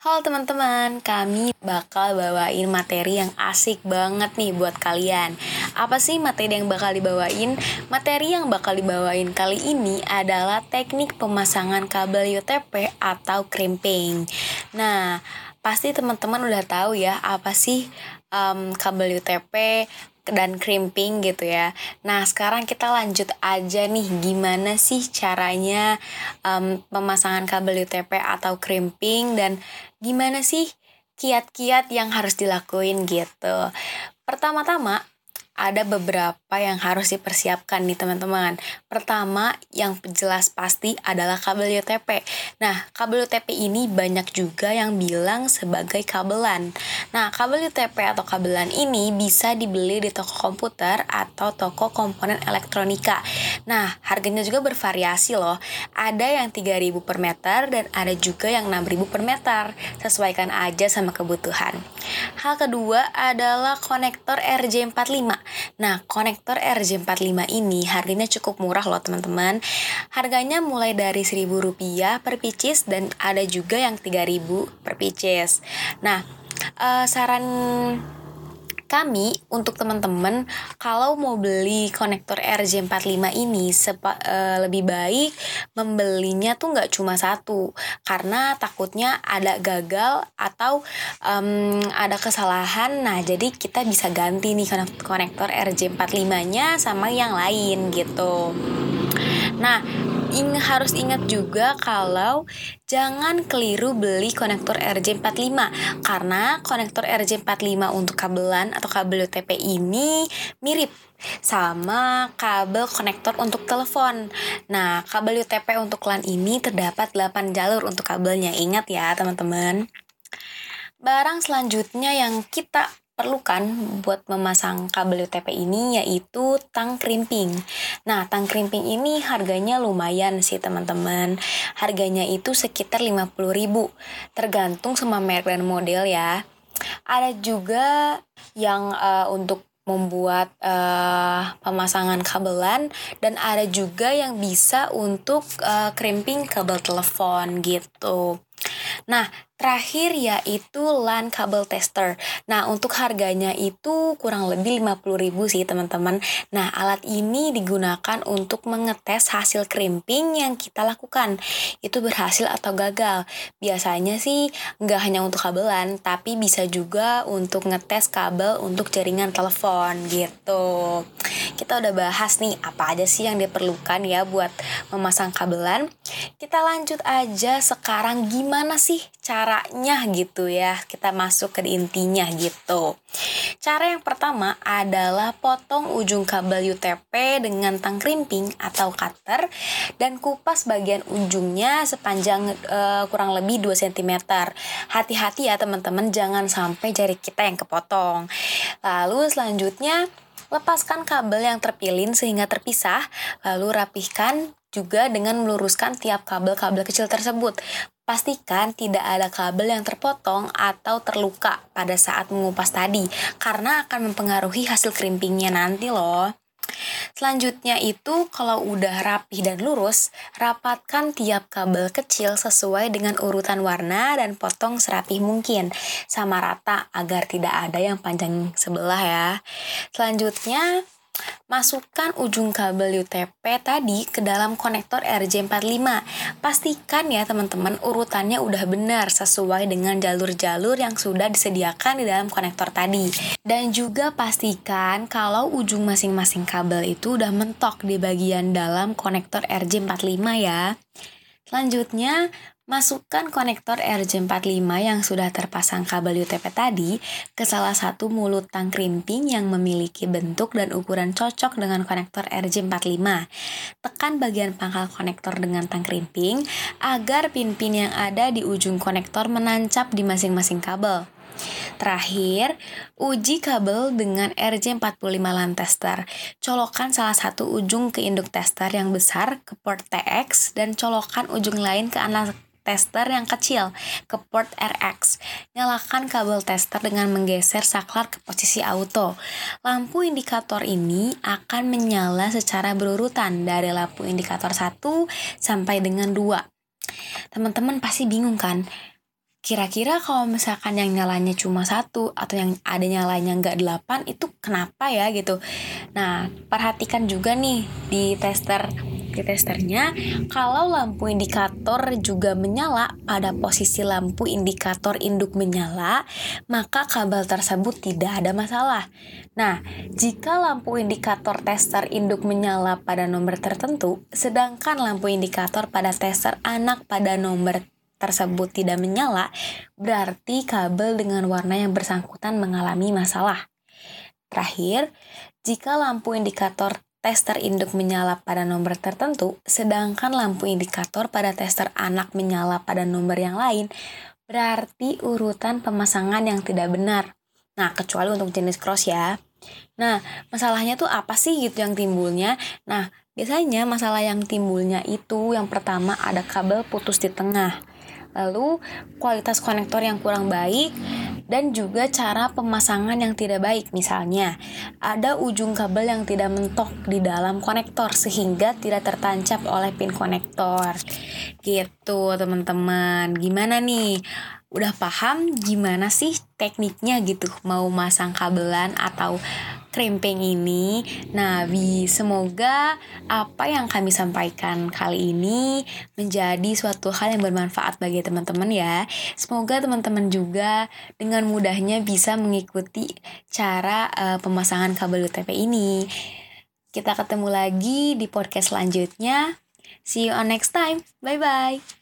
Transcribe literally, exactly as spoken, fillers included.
Halo teman-teman, kami bakal bawain materi yang asik banget nih buat kalian. Apa sih materi yang bakal dibawain? Materi yang bakal dibawain kali ini adalah teknik pemasangan kabel U T P atau crimping. Nah, pasti teman-teman udah tahu ya apa sih um, kabel U T P dan crimping gitu ya. Nah, sekarang kita lanjut aja nih gimana sih caranya um, pemasangan kabel U T P atau crimping dan gimana sih kiat-kiat yang harus dilakuin gitu. Pertama-tama ada beberapa yang harus dipersiapkan nih teman-teman. Pertama, yang jelas pasti adalah kabel U T P. Nah, kabel U T P ini banyak juga yang bilang sebagai kabelan. Nah, kabel U T P atau kabelan ini bisa dibeli di toko komputer atau toko komponen elektronika. Nah, harganya juga bervariasi loh. Ada yang tiga ribu per meter dan ada juga yang enam ribu per meter. Sesuaikan aja sama kebutuhan. Hal kedua adalah konektor R J empat puluh lima. Nah, konektor R J empat puluh lima ini harganya cukup murah loh teman-teman. Harganya mulai dari seribu rupiah per pieces dan ada juga yang tiga ribu per pieces. Nah, uh, saran kami untuk teman-teman kalau mau beli konektor R J empat puluh lima ini sepa, e, lebih baik membelinya tuh nggak cuma satu karena takutnya ada gagal atau um, ada kesalahan. Nah, jadi kita bisa ganti nih konektor R J empat puluh lima-nya sama yang lain gitu. Nah, ing, harus ingat juga kalau jangan keliru beli konektor R J empat puluh lima karena konektor R J empat puluh lima untuk kabelan atau kabel U T P ini mirip sama kabel konektor untuk telepon. Nah, kabel U T P untuk LAN ini terdapat delapan jalur untuk kabelnya. Ingat ya, teman-teman. Barang selanjutnya yang kita perlukan buat memasang kabel U T P ini yaitu tang crimping. Nah, tang crimping ini harganya lumayan sih teman-teman. Harganya itu sekitar lima puluh ribu, tergantung sama merek dan model ya. Ada juga yang uh, untuk membuat uh, pemasangan kabelan dan ada juga yang bisa untuk uh, crimping kabel telepon gitu. Nah, terakhir yaitu LAN kabel tester. Nah, untuk harganya itu kurang lebih lima puluh ribu sih teman-teman. Nah, alat ini digunakan untuk mengetes hasil crimping yang kita lakukan. Itu berhasil atau gagal. Biasanya sih nggak hanya untuk kabelan, tapi bisa juga untuk ngetes kabel untuk jaringan telepon gitu. Kita udah bahas nih apa aja sih yang diperlukan ya buat memasang kabelan. Kita lanjut aja sekarang gimana sih caranya gitu ya. Kita masuk ke intinya gitu. Cara yang pertama adalah potong ujung kabel U T P dengan tang crimping atau cutter dan kupas bagian ujungnya sepanjang uh, kurang lebih dua sentimeter. Hati-hati ya teman-teman, jangan sampai jari kita yang kepotong. Lalu selanjutnya lepaskan kabel yang terpilin sehingga terpisah, lalu rapihkan juga dengan meluruskan tiap kabel-kabel kecil tersebut. Pastikan tidak ada kabel yang terpotong atau terluka pada saat mengupas tadi, karena akan mempengaruhi hasil crimpingnya nanti loh. Selanjutnya itu, kalau udah rapi dan lurus, rapatkan tiap kabel kecil sesuai dengan urutan warna dan potong serapih mungkin, sama rata agar tidak ada yang panjang sebelah ya. Selanjutnya, masukkan ujung kabel U T P tadi ke dalam konektor R J empat puluh lima. Pastikan ya teman-teman urutannya udah benar sesuai dengan jalur-jalur yang sudah disediakan di dalam konektor tadi. Dan juga pastikan kalau ujung masing-masing kabel itu udah mentok di bagian dalam konektor R J empat puluh lima ya. Selanjutnya, masukkan konektor R J empat puluh lima yang sudah terpasang kabel U T P tadi ke salah satu mulut tang crimping yang memiliki bentuk dan ukuran cocok dengan konektor R J empat puluh lima. Tekan bagian pangkal konektor dengan tang crimping agar pin-pin yang ada di ujung konektor menancap di masing-masing kabel. Terakhir, uji kabel dengan R J empat puluh lima LAN tester. Colokan salah satu ujung ke induk tester yang besar ke port T X dan colokan ujung lain ke anak tester yang kecil ke port R X. Nyalakan kabel tester dengan menggeser saklar ke posisi auto. Lampu indikator ini akan menyala secara berurutan dari lampu indikator satu sampai dengan dua. Teman-teman pasti bingung kan? Kira-kira kalau misalkan yang nyalanya cuma satu atau yang ada nyalanya nggak delapan, itu kenapa ya gitu. Nah, perhatikan juga nih di tester di testernya, kalau lampu indikator juga menyala pada posisi lampu indikator induk menyala, maka kabel tersebut tidak ada masalah. Nah, jika lampu indikator tester induk menyala pada nomor tertentu, sedangkan lampu indikator pada tester anak pada nomor tersebut tidak menyala, berarti kabel dengan warna yang bersangkutan mengalami masalah. Terakhir, jika lampu indikator tester induk menyala pada nomor tertentu, sedangkan lampu indikator pada tester anak menyala pada nomor yang lain, berarti urutan pemasangan yang tidak benar. Nah, kecuali untuk jenis cross ya. Nah, masalahnya tuh apa sih gitu yang timbulnya? Nah, biasanya masalah yang timbulnya itu yang pertama ada kabel putus di tengah, lalu kualitas konektor yang kurang baik, dan juga cara pemasangan yang tidak baik. Misalnya, ada ujung kabel yang tidak mentok di dalam konektor sehingga tidak tertancap oleh pin konektor. Gitu teman-teman, gimana nih? Udah paham gimana sih tekniknya gitu mau masang kabelan atau krimping ini? Nah, bi, semoga apa yang kami sampaikan kali ini menjadi suatu hal yang bermanfaat bagi teman-teman ya. Semoga teman-teman juga dengan mudahnya bisa mengikuti cara uh, pemasangan kabel U T P ini. Kita ketemu lagi di podcast selanjutnya. See you on next time. Bye-bye.